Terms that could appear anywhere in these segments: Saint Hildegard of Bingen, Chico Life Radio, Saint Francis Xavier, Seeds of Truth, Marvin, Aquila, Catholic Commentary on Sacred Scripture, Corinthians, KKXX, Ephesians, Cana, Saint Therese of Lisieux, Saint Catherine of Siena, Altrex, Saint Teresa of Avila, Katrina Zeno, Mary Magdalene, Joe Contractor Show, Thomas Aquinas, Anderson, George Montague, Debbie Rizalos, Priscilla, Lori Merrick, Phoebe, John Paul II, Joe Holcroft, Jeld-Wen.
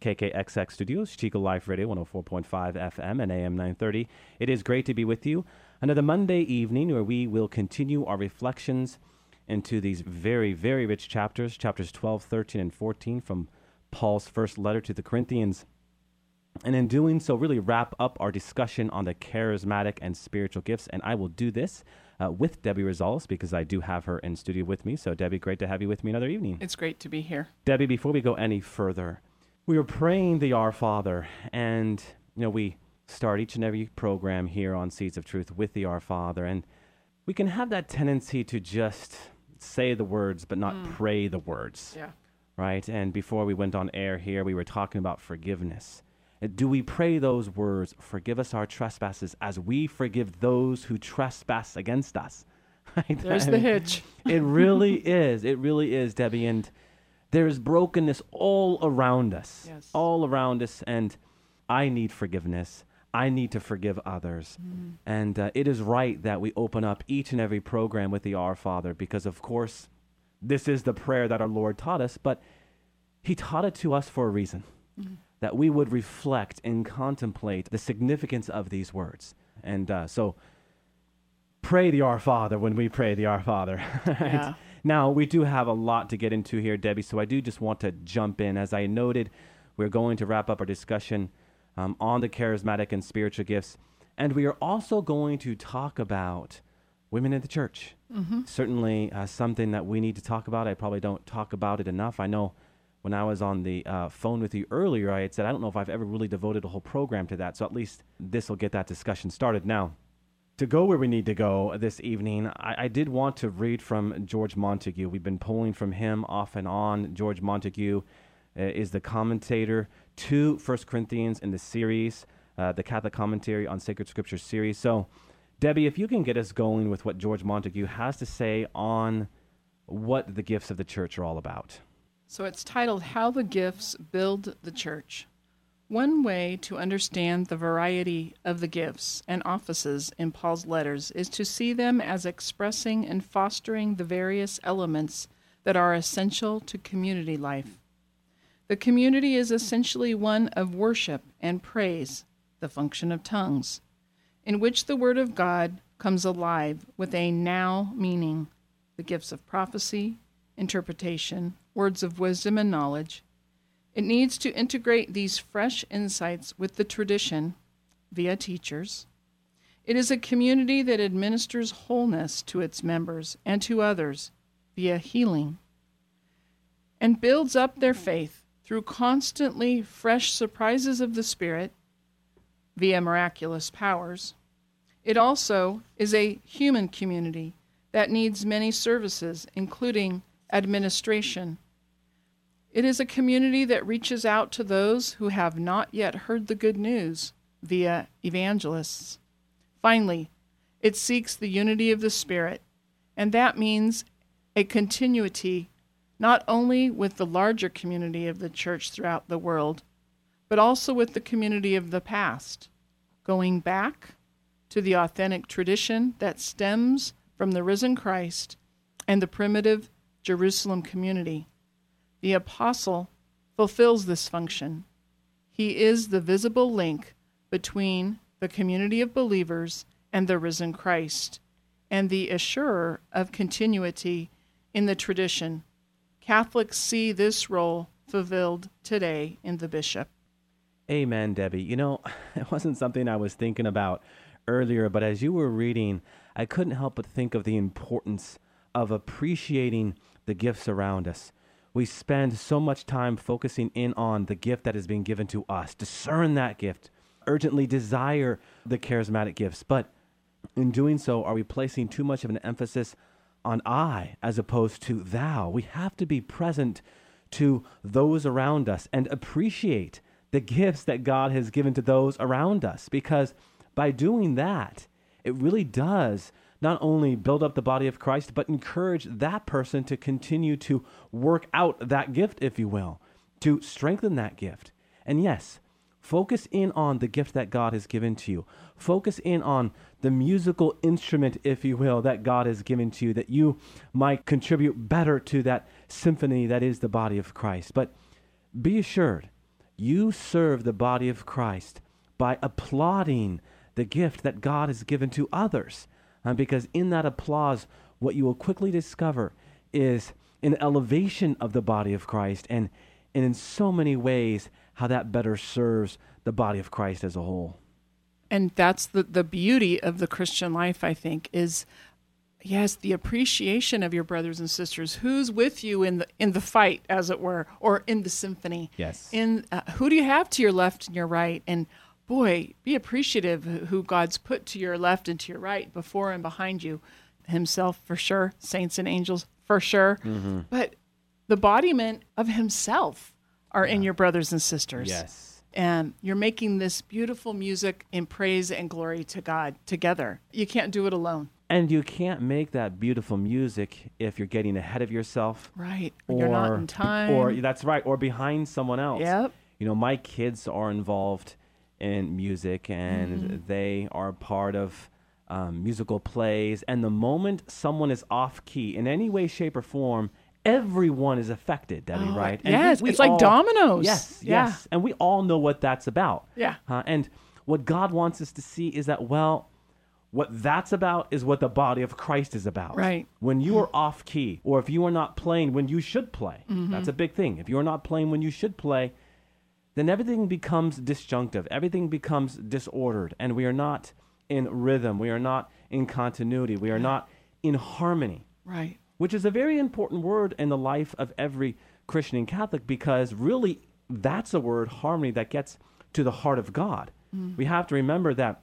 KKXX Studios, Chico Life Radio, 104.5 FM and AM 930. It is great to be with you. Another Monday evening where we will continue our reflections into these very, very rich chapters, chapters 12, 13, and 14 from Paul's first letter to the Corinthians. And in doing so, really wrap up our discussion on the charismatic and spiritual gifts. And I will do this with Debbie Rizalos, because I do have her in studio with me. So, Debbie, great to have you with me another evening. It's great to be here. Debbie, before we go any further, we were praying the Our Father. And, you know, we start each and every program here on Seeds of Truth with the Our Father. And we can have that tendency to just say the words but not pray the words. Yeah. Right? And before we went on air here, we were talking about forgiveness. Do we pray those words, forgive us our trespasses as we forgive those who trespass against us? Right? There's the hitch. It really is. It really is, Debbie. And there is brokenness all around us, yes. All around us. And I need forgiveness. I need to forgive others. Mm-hmm. And it is right that we open up each and every program with the Our Father, because, of course, this is the prayer that our Lord taught us, but he taught it to us for a reason. Mm-hmm. That we would reflect and contemplate the significance of these words. And so pray the Our Father when we pray the Our Father. Right? Yeah. Now, we do have a lot to get into here, Debbie, so I do just want to jump in. As I noted, we're going to wrap up our discussion on the charismatic and spiritual gifts. And we are also going to talk about women in the church. Mm-hmm. Certainly something that we need to talk about. I probably don't talk about it enough. I know when I was on the phone with you earlier, I had said, I don't know if I've ever really devoted a whole program to that. So at least this will get that discussion started. Now, to go where we need to go this evening, I did want to read from George Montague. We've been pulling from him off and on. George Montague is the commentator to 1 Corinthians in the series, the Catholic Commentary on Sacred Scripture series. So, Debbie, if you can get us going with what George Montague has to say on what the gifts of the church are all about. So it's titled, How the Gifts Build the Church. One way to understand the variety of the gifts and offices in Paul's letters is to see them as expressing and fostering the various elements that are essential to community life. The community is essentially one of worship and praise, the function of tongues, in which the Word of God comes alive with a now meaning, the gifts of prophecy, interpretation, words of wisdom and knowledge. It needs to integrate these fresh insights with the tradition via teachers. It is a community that administers wholeness to its members and to others via healing, and builds up their faith through constantly fresh surprises of the Spirit via miraculous powers. It also is a human community that needs many services, including administration. It is a community that reaches out to those who have not yet heard the good news via evangelists. Finally, it seeks the unity of the Spirit, and that means a continuity not only with the larger community of the church throughout the world, but also with the community of the past, going back to the authentic tradition that stems from the risen Christ and the primitive Jerusalem community. The apostle fulfills this function. He is the visible link between the community of believers and the risen Christ, and the assurer of continuity in the tradition. Catholics see this role fulfilled today in the bishop. Amen, Debbie. You know, it wasn't something I was thinking about earlier, but as you were reading, I couldn't help but think of the importance of appreciating the gifts around us. We spend so much time focusing in on the gift that has been given to us. Discern that gift. Urgently desire the charismatic gifts. But in doing so, are we placing too much of an emphasis on I as opposed to thou? We have to be present to those around us and appreciate the gifts that God has given to those around us, because by doing that, it really does not only build up the body of Christ, but encourage that person to continue to work out that gift, if you will, to strengthen that gift. And yes, focus in on the gift that God has given to you. Focus in on the musical instrument, if you will, that God has given to you, that you might contribute better to that symphony that is the body of Christ. But be assured, you serve the body of Christ by applauding the gift that God has given to others. Because in that applause, what you will quickly discover is an elevation of the body of Christ, and in so many ways, how that better serves the body of Christ as a whole. And that's the beauty of the Christian life, I think, is, yes, the appreciation of your brothers and sisters. Who's with you in the fight, as it were, or in the symphony? Yes. Who do you have to your left and your right? And boy, be appreciative who God's put to your left and to your right, before and behind you. Himself, for sure. Saints and angels, for sure. Mm-hmm. But the embodiment of himself are in your brothers and sisters. Yes. And you're making this beautiful music in praise and glory to God together. You can't do it alone. And you can't make that beautiful music if you're getting ahead of yourself. Right. Or you're not in time. Or that's right. Or behind someone else. Yep. You know, my kids are involved in music, and mm-hmm. they are part of musical plays. And the moment someone is off key in any way, shape, or form, everyone is affected, Debbie, right? And yes, we it's all, like dominoes. Yes, yeah. Yes. And we all know what that's about. Yeah. And what God wants us to see is that, well, what that's about is what the body of Christ is about. Right. When you are off key, or if you are not playing when you should play, mm-hmm. that's a big thing. If you are not playing when you should play, then everything becomes disjunctive. Everything becomes disordered. And we are not in rhythm. We are not in continuity. We are not in harmony. Right. Which is a very important word in the life of every Christian and Catholic, because really that's a word, harmony, that gets to the heart of God. Mm. We have to remember that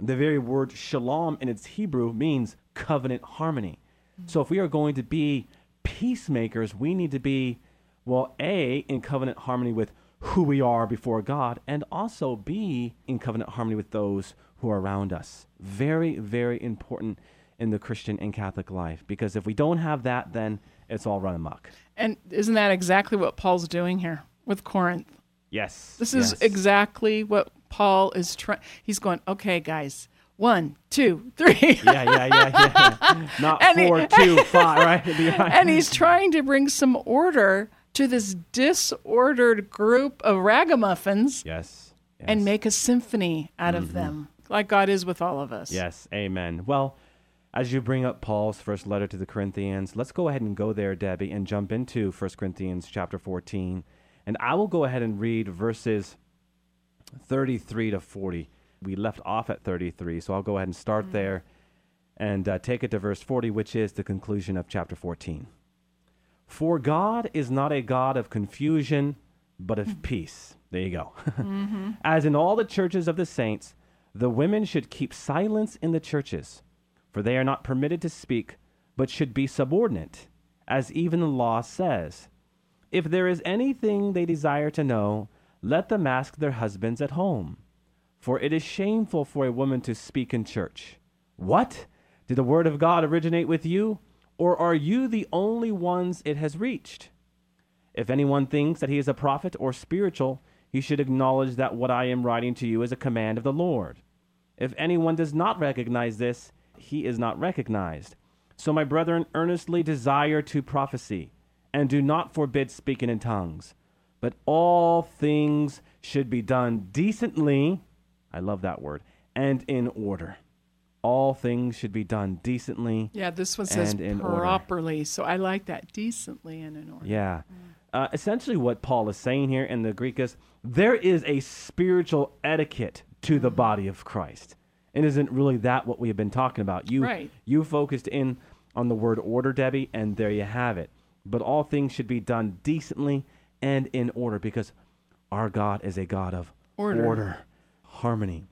the very word shalom in its Hebrew means covenant harmony. Mm. So if we are going to be peacemakers, we need to be, well, A, in covenant harmony with who we are before God, and also B, in covenant harmony with those who are around us. Very, very important in the Christian and Catholic life, because if we don't have that, then it's all run amok. And isn't that exactly what Paul's doing here with Corinth? Yes. This is exactly what Paul is trying. He's going, okay, guys, 1, 2, 3. Yeah. Not 4, 2, 5, right? And he's trying to bring some order to this disordered group of ragamuffins. Yes. And make a symphony out mm-hmm. of them, like God is with all of us. Yes, amen. Well, as you bring up Paul's first letter to the Corinthians, let's go ahead and go there, Debbie, and jump into 1 Corinthians chapter 14. And I will go ahead and read verses 33 to 40. We left off at 33, so I'll go ahead and start there and take it to verse 40, which is the conclusion of chapter 14. For God is not a God of confusion, but of peace. There you go. Mm-hmm. As in all the churches of the saints, the women should keep silence in the churches. For they are not permitted to speak, but should be subordinate, as even the law says. If there is anything they desire to know, let them ask their husbands at home. For it is shameful for a woman to speak in church. What? Did the word of God originate with you? Or are you the only ones it has reached? If anyone thinks that he is a prophet or spiritual, he should acknowledge that what I am writing to you is a command of the Lord. If anyone does not recognize this, he is not recognized. So my brethren, earnestly desire to prophesy, and do not forbid speaking in tongues, but all things should be done decently. I love that word. And in order. All things should be done decently. Yeah, this one says properly. So I like that, decently and in order. Yeah. Essentially what Paul is saying here in the Greek is there is a spiritual etiquette to the body of Christ. And isn't really that what we have been talking about? You focused in on the word order, Debbie, and there you have it. But all things should be done decently and in order, because our God is a God of order, harmony.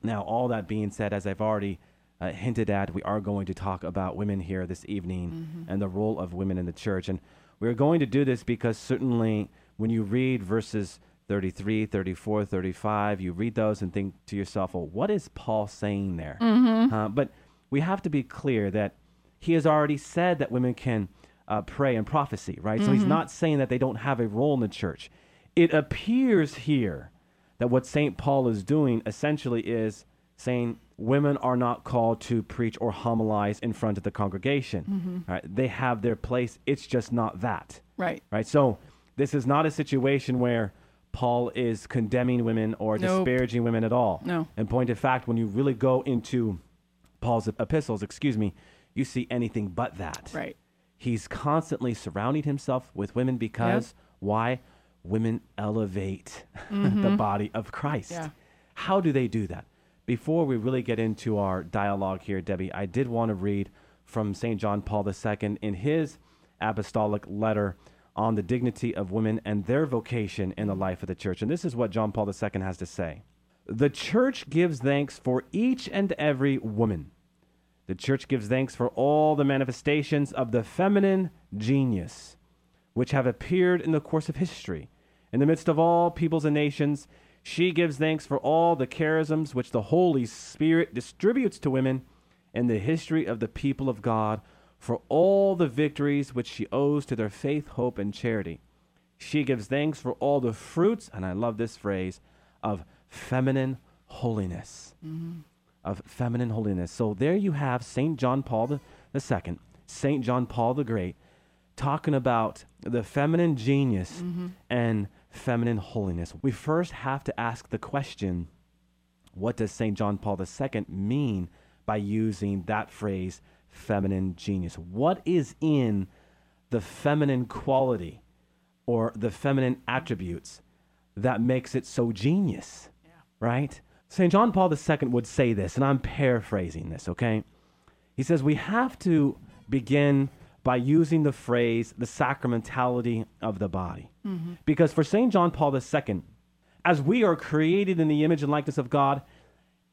Now, all that being said, as I've already hinted at, we are going to talk about women here this evening and the role of women in the church. And we're going to do this because certainly when you read verses 33, 34, 35, you read those and think to yourself, well, what is Paul saying there? Mm-hmm. But we have to be clear that he has already said that women can pray and prophecy, right? Mm-hmm. So he's not saying that they don't have a role in the church. It appears here that what St. Paul is doing essentially is saying women are not called to preach or homilize in front of the congregation. Mm-hmm. Right? They have their place. It's just not that. Right. Right. So this is not a situation where Paul is condemning women or disparaging women at all. No. And point of fact, when you really go into Paul's epistles, you see anything but that. Right. He's constantly surrounding himself with women because why? Women elevate the body of Christ. Yeah. How do they do that? Before we really get into our dialogue here, Debbie, I did want to read from St. John Paul II in his apostolic letter on the dignity of women and their vocation in the life of the church. And this is what John Paul II has to say. The church gives thanks for each and every woman. The church gives thanks for all the manifestations of the feminine genius, which have appeared in the course of history. In the midst of all peoples and nations, she gives thanks for all the charisms which the Holy Spirit distributes to women in the history of the people of God, for all the victories which she owes to their faith, hope, and charity. She gives thanks for all the fruits, and I love this phrase, of feminine holiness. Mm-hmm. Of feminine holiness. So there you have St. John Paul II, St. John Paul the Great, talking about the feminine genius and feminine holiness. We first have to ask the question, what does St. John Paul II mean by using that phrase, feminine genius? What is in the feminine quality or the feminine attributes that makes it so genius, right? St. John Paul II would say this, and I'm paraphrasing this, okay? He says, we have to begin by using the phrase, the sacramentality of the body. Mm-hmm. Because for St. John Paul II, as we are created in the image and likeness of God,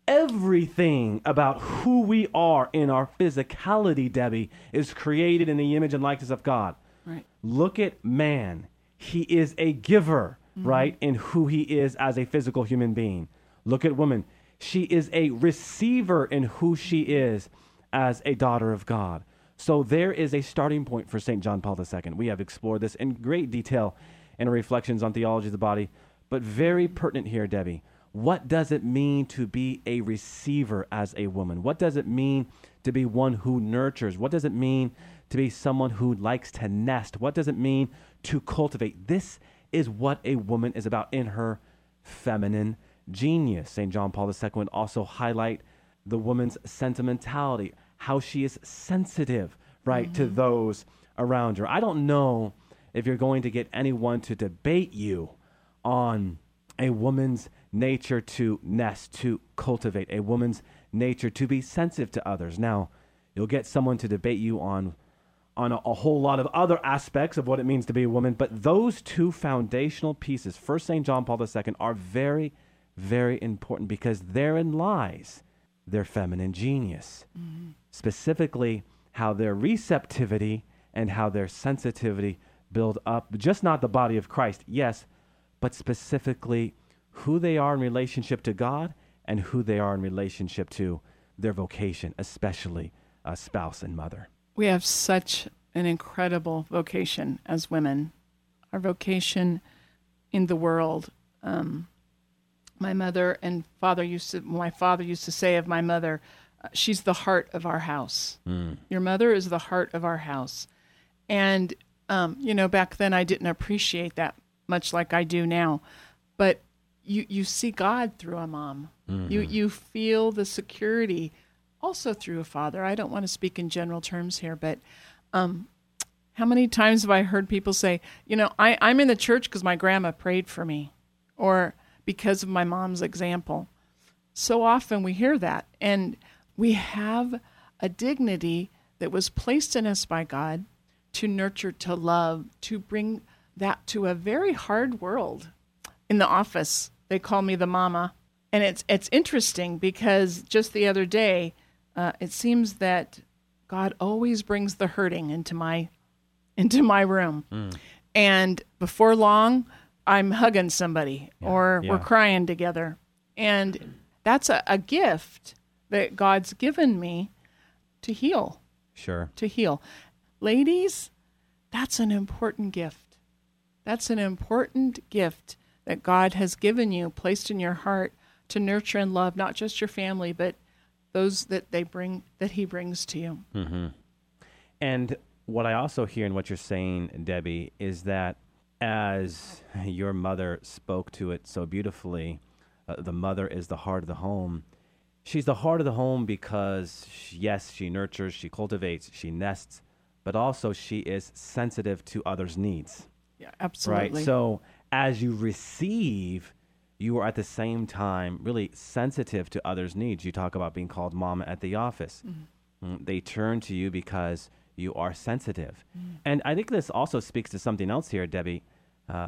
everything about who we are in our physicality, Debbie, is created in the image and likeness of God. Right. Look at man. He is a giver, right, in who he is as a physical human being. Look at woman. She is a receiver in who she is as a daughter of God. So there is a starting point for St. John Paul II. We have explored this in great detail in our reflections on theology of the body, but very pertinent here, Debbie. What does it mean to be a receiver as a woman? What does it mean to be one who nurtures? What does it mean to be someone who likes to nest? What does it mean to cultivate? This is what a woman is about in her feminine genius. St. John Paul II would also highlight the woman's sentimentality, how she is sensitive, right, to those around her. I don't know if you're going to get anyone to debate you on a woman's nature to nest, to cultivate, a woman's nature to be sensitive to others. Now, you'll get someone to debate you on a whole lot of other aspects of what it means to be a woman, but those two foundational pieces, First St. John Paul II, are very, very important because therein lies their feminine genius, specifically how their receptivity and how their sensitivity build up, just not the body of Christ, yes, but specifically who they are in relationship to God and who they are in relationship to their vocation, especially a spouse and mother. We have such an incredible vocation as women. Our vocation in the world, my mother and father my father used to say of my mother, she's the heart of our house. Mm. Your mother is the heart of our house. And, back then I didn't appreciate that much like I do now, but you see God through a mom. Mm-hmm. You feel the security also through a father. I don't want to speak in general terms here, but, how many times have I heard people say, I'm in the church because my grandma prayed for me, or because of my mom's example. So often we hear that, and we have a dignity that was placed in us by God to nurture, to love, to bring that to a very hard world. In the office, they call me the mama, and it's interesting because just the other day, it seems that God always brings the hurting into my room, and before long, I'm hugging somebody or we're crying together. And that's a gift that God's given me to heal. Sure. To heal. Ladies, that's an important gift. That's an important gift that God has given you, placed in your heart to nurture and love, not just your family, but those that they bring, that he brings to you. Mm-hmm. And what I also hear in what you're saying, Debbie, is that as your mother spoke to it so beautifully, the mother is the heart of the home. She's the heart of the home because, yes, she nurtures, she cultivates, she nests, but also she is sensitive to others' needs. Yeah, absolutely. Right? So as you receive, you are at the same time really sensitive to others' needs. You talk about being called mama at the office. Mm-hmm. They turn to you because you are sensitive. Mm. And I think this also speaks to something else here, Debbie.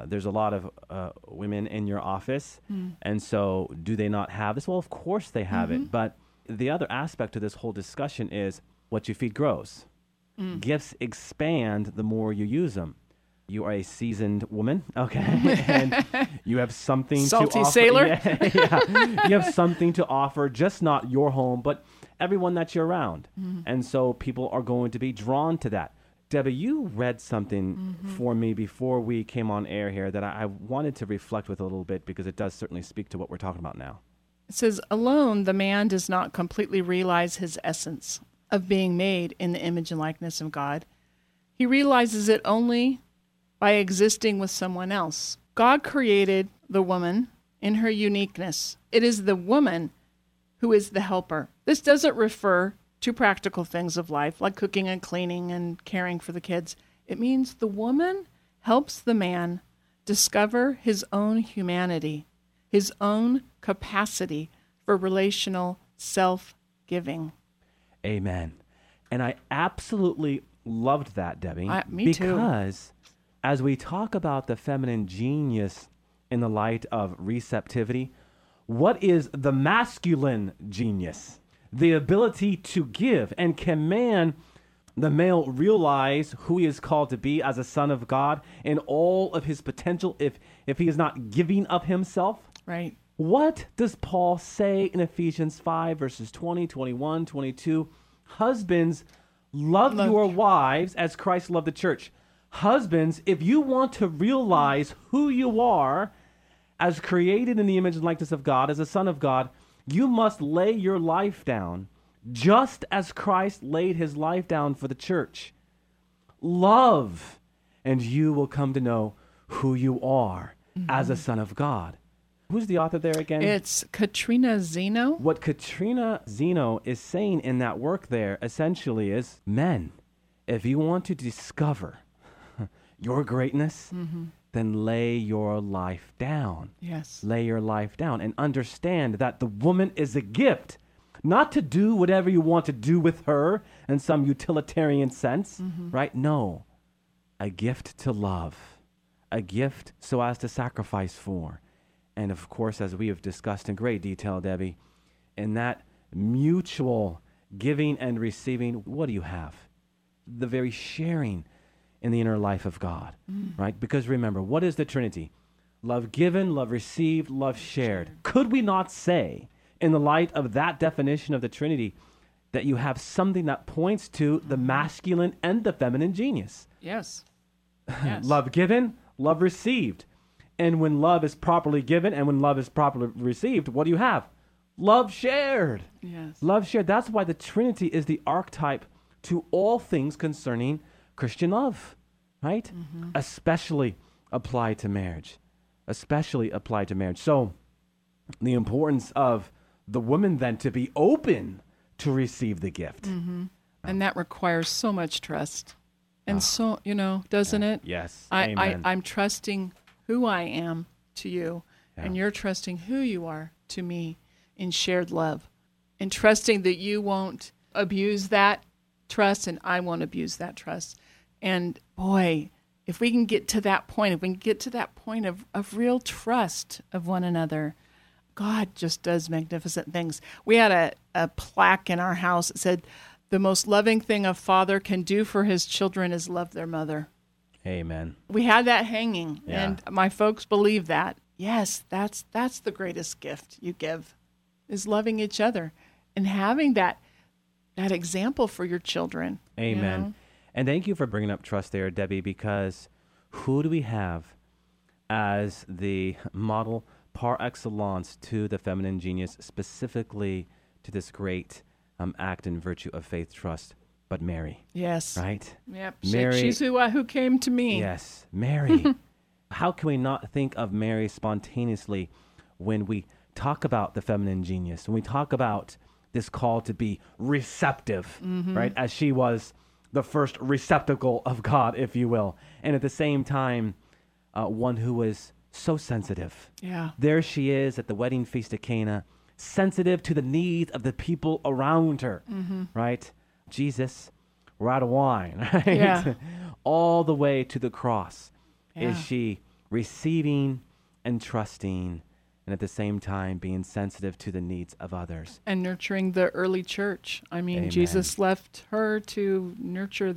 There's a lot of women in your office. Mm. And so do they not have this? Well, of course they have it. But the other aspect of this whole discussion is what you feed grows. Mm. Gifts expand the more you use them. You are a seasoned woman, okay? And you have something to offer. Salty sailor? Yeah. You have something to offer, just not your home, but everyone that you're around. Mm-hmm. And so people are going to be drawn to that. Debbie, you read something for me before we came on air here that I wanted to reflect with a little bit because it does certainly speak to what we're talking about now. It says, alone, the man does not completely realize his essence of being made in the image and likeness of God. He realizes it only by existing with someone else. God created the woman in her uniqueness. It is the woman who is the helper. This doesn't refer to practical things of life, like cooking and cleaning and caring for the kids. It means the woman helps the man discover his own humanity, his own capacity for relational self-giving. Amen. And I absolutely loved that, Debbie. Me too. Because as we talk about the feminine genius in the light of receptivity, what is the masculine genius? The ability to give. And can man, the male, realize who he is called to be as a son of God and all of his potential if he is not giving of himself? Right. What does Paul say in Ephesians 5, verses 20, 21, 22? Husbands, love your wives as Christ loved the church. Husbands, if you want to realize who you are as created in the image and likeness of God, as a son of God, you must lay your life down just as Christ laid his life down for the church. Love, and you will come to know who you are as a son of God. Who's the author there again? It's Katrina Zeno. What Katrina Zeno is saying in that work there essentially is, men, if you want to discover your greatness, then lay your life down. Yes. Lay your life down and understand that the woman is a gift, not to do whatever you want to do with her in some utilitarian sense, right? No, a gift to love, a gift so as to sacrifice for. And of course, as we have discussed in great detail, Debbie, in that mutual giving and receiving, what do you have? The very sharing in the inner life of God, right? Because remember, what is the Trinity? Love given, love received, love shared. Could we not say, in the light of that definition of the Trinity, that you have something that points to the masculine and the feminine genius? Yes. Love given, love received. And when love is properly given and when love is properly received, what do you have? Love shared. Yes. Love shared. That's why the Trinity is the archetype to all things concerning Christian love, right? Especially applied to marriage. Especially applied to marriage. So the importance of the woman then to be open to receive the gift. And that requires so much trust. And so, you know, doesn't it? Yes. I'm trusting who I am to you, and you're trusting who you are to me in shared love, and trusting that you won't abuse that trust and I won't abuse that trust. And boy, if we can get to that point, of real trust of one another, God just does magnificent things. We had a plaque in our house that said, the most loving thing a father can do for his children is love their mother. Amen. We had that hanging, and my folks believe that. Yes, that's the greatest gift you give, is loving each other and having that example for your children. Amen. You know? And thank you for bringing up trust there, Debbie, because who do we have as the model par excellence to the feminine genius, specifically to this great act and virtue of faith, trust, but Mary? Yes. Right? Yep. Mary, she's who came to me. Yes. Mary. How can we not think of Mary spontaneously when we talk about the feminine genius, when we talk about this call to be receptive, right? As she was the first receptacle of God, if you will. And at the same time, one who was so sensitive. Yeah. There she is at the wedding feast of Cana, sensitive to the needs of the people around her, right? Jesus, we're out of wine, right? Yeah. All the way to the cross. Is she receiving and trusting, and at the same time being sensitive to the needs of others? And nurturing the early church. I mean, Amen. Jesus left her to nurture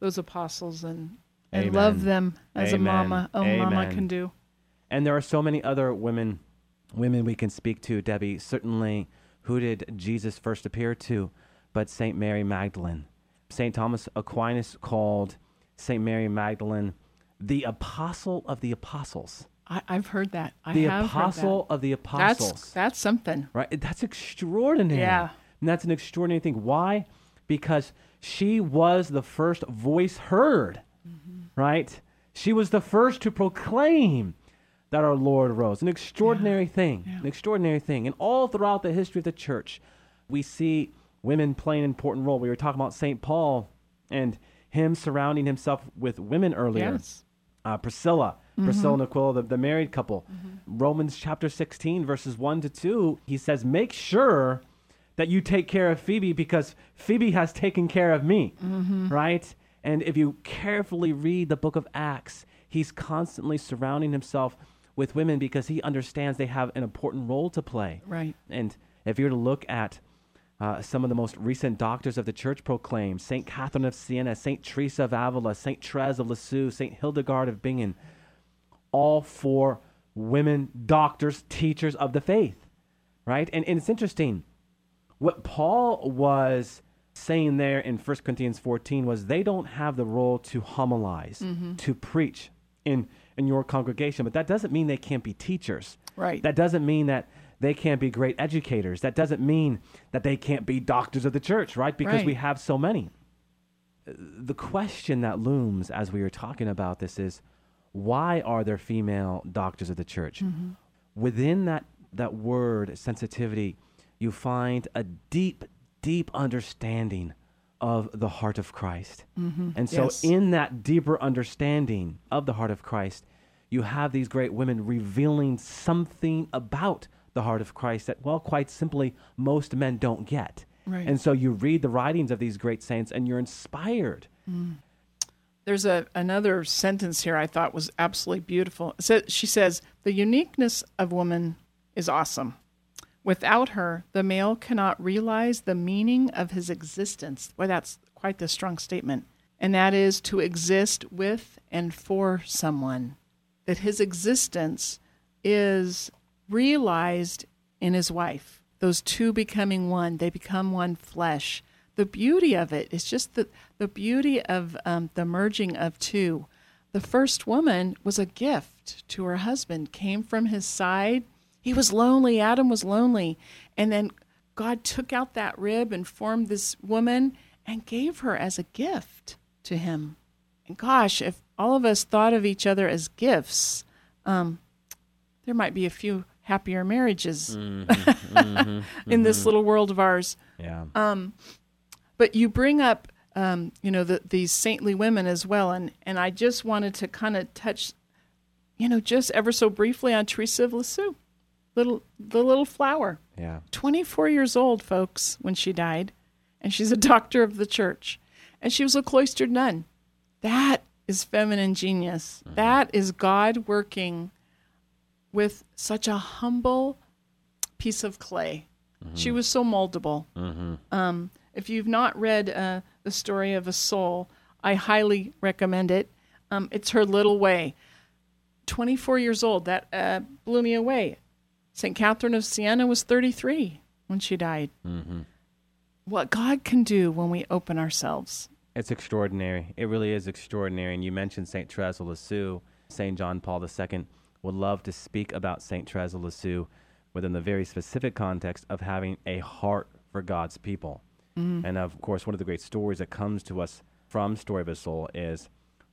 those apostles and love them as a mama. Oh, mama can do. And there are so many other women we can speak to, Debbie. Certainly, who did Jesus first appear to but St. Mary Magdalene? St. Thomas Aquinas called St. Mary Magdalene the apostle of the apostles. I've heard that. Of the apostles. That's something. Right? That's extraordinary. Yeah. And that's an extraordinary thing. Why? Because she was the first voice heard, right? She was the first to proclaim that our Lord rose. An extraordinary thing. Yeah. An extraordinary thing. And all throughout the history of the church, we see women playing an important role. We were talking about St. Paul and him surrounding himself with women earlier. Yes. Priscilla and Aquila, the married couple. Romans chapter 16, verses 1-2, he says, make sure that you take care of Phoebe because Phoebe has taken care of me, right? And if you carefully read the book of Acts, he's constantly surrounding himself with women because he understands they have an important role to play. Right. And if you were to look at some of the most recent doctors of the church proclaimed, Saint Catherine of Siena, Saint Teresa of Avila, Saint Therese of Lisieux, Saint Hildegard of Bingen, all four women doctors, teachers of the faith, right? And it's interesting. What Paul was saying there in 1 Corinthians 14 was they don't have the role to homilize, to preach in your congregation, but that doesn't mean they can't be teachers. Right. That doesn't mean that they can't be great educators. That doesn't mean that they can't be doctors of the church, right? Because we have so many. The question that looms as we are talking about this is, why are there female doctors of the church? Within that word, sensitivity, you find a deep, deep understanding of the heart of Christ. And so in that deeper understanding of the heart of Christ, you have these great women revealing something about the heart of Christ that, well, quite simply, most men don't get. Right. And so you read the writings of these great saints and you're inspired. There's another sentence here I thought was absolutely beautiful. So she says, the uniqueness of woman is awesome. Without her, the male cannot realize the meaning of his existence. Well, that's quite the strong statement. And that is to exist with and for someone. That his existence is realized in his wife, those two becoming one. They become one flesh. The beauty of it is just the beauty of the merging of two. The first woman was a gift to her husband, came from his side. He was lonely. Adam was lonely. And then God took out that rib and formed this woman and gave her as a gift to him. And gosh, if all of us thought of each other as gifts, there might be a few happier marriages in this little world of ours. Yeah. But you bring up, these saintly women as well. And I just wanted to kind of touch, just ever so briefly on Teresa of Lisieux, the little flower. Yeah. 24 years old, folks, when she died. And she's a doctor of the church. And she was a cloistered nun. That is feminine genius. That is God working with such a humble piece of clay. She was so moldable. If you've not read The Story of a Soul, I highly recommend it. It's her little way. 24 years old. That blew me away. Saint Catherine of Siena was 33 when she died. Mm-hmm. What God can do when we open ourselves. It's extraordinary. It really is extraordinary. And you mentioned Saint Therese of Lisieux. Saint John Paul II would love to speak about Saint Therese of Lisieux within the very specific context of having a heart for God's people. Mm-hmm. And of course, one of the great stories that comes to us from Story of a Soul is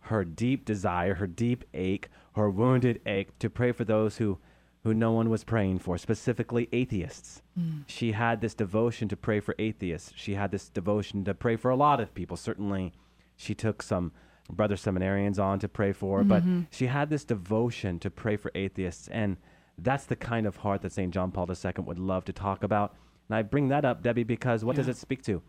her deep desire, her deep ache, her wounded ache to pray for those who no one was praying for, specifically atheists. Mm. She had this devotion to pray for atheists. She had this devotion to pray for a lot of people. Certainly, she took some brother seminarians on to pray for, mm-hmm. but she had this devotion to pray for atheists. And that's the kind of heart that St. John Paul II would love to talk about. And I bring that up, Debbie, because what does it speak to?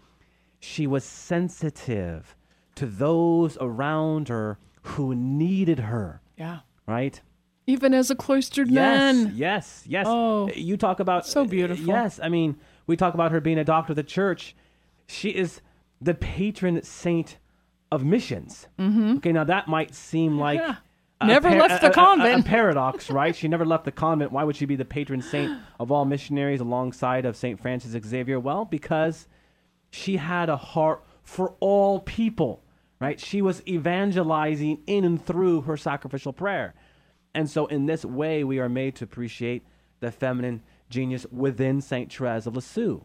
She was sensitive to those around her who needed her. Yeah. Right? Even as a cloistered man. Yes, yes. Oh, you talk about... So beautiful. Yes, I mean, we talk about her being a doctor of the church. She is the patron saint of missions. Mm-hmm. Okay, now that might seem like... Yeah. Never left the convent. A paradox, right? She never left the convent. Why would she be the patron saint of all missionaries alongside of Saint Francis Xavier? Well, because she had a heart for all people, right? She was evangelizing in and through her sacrificial prayer. And so in this way, we are made to appreciate the feminine genius within St. Therese of Lisieux.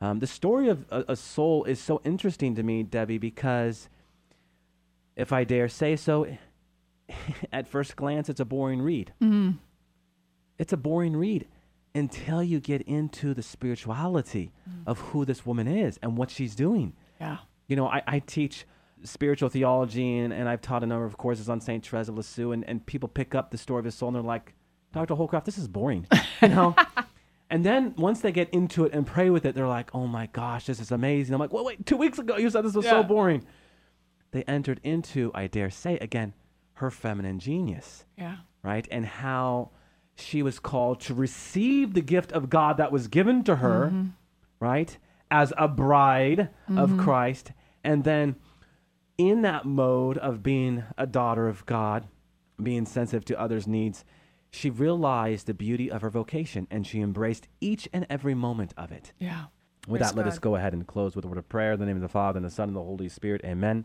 The story of a soul is so interesting to me, Debbie, because if I dare say so, at first glance, it's a boring read. Mm-hmm. It's a boring read until you get into the spirituality of who this woman is and what she's doing. Yeah. You know, I teach spiritual theology, and I've taught a number of courses on St. Therese of Lisieux, and people pick up the story of his soul, and they're like, Dr. Holcroft, this is boring. You know? And then once they get into it and pray with it, they're like, oh my gosh, this is amazing. I'm like, well, wait, 2 weeks ago you said this was so boring. They entered into, I dare say again, her feminine genius. Yeah. Right? And how she was called to receive the gift of God that was given to her, mm-hmm. right? As a bride mm-hmm. of Christ. And then in that mode of being a daughter of God, being sensitive to others' needs, she realized the beauty of her vocation and she embraced each and every moment of it. Yeah. With that, let us go ahead and close with a word of prayer. In the name of the Father, and the Son, and the Holy Spirit. Amen.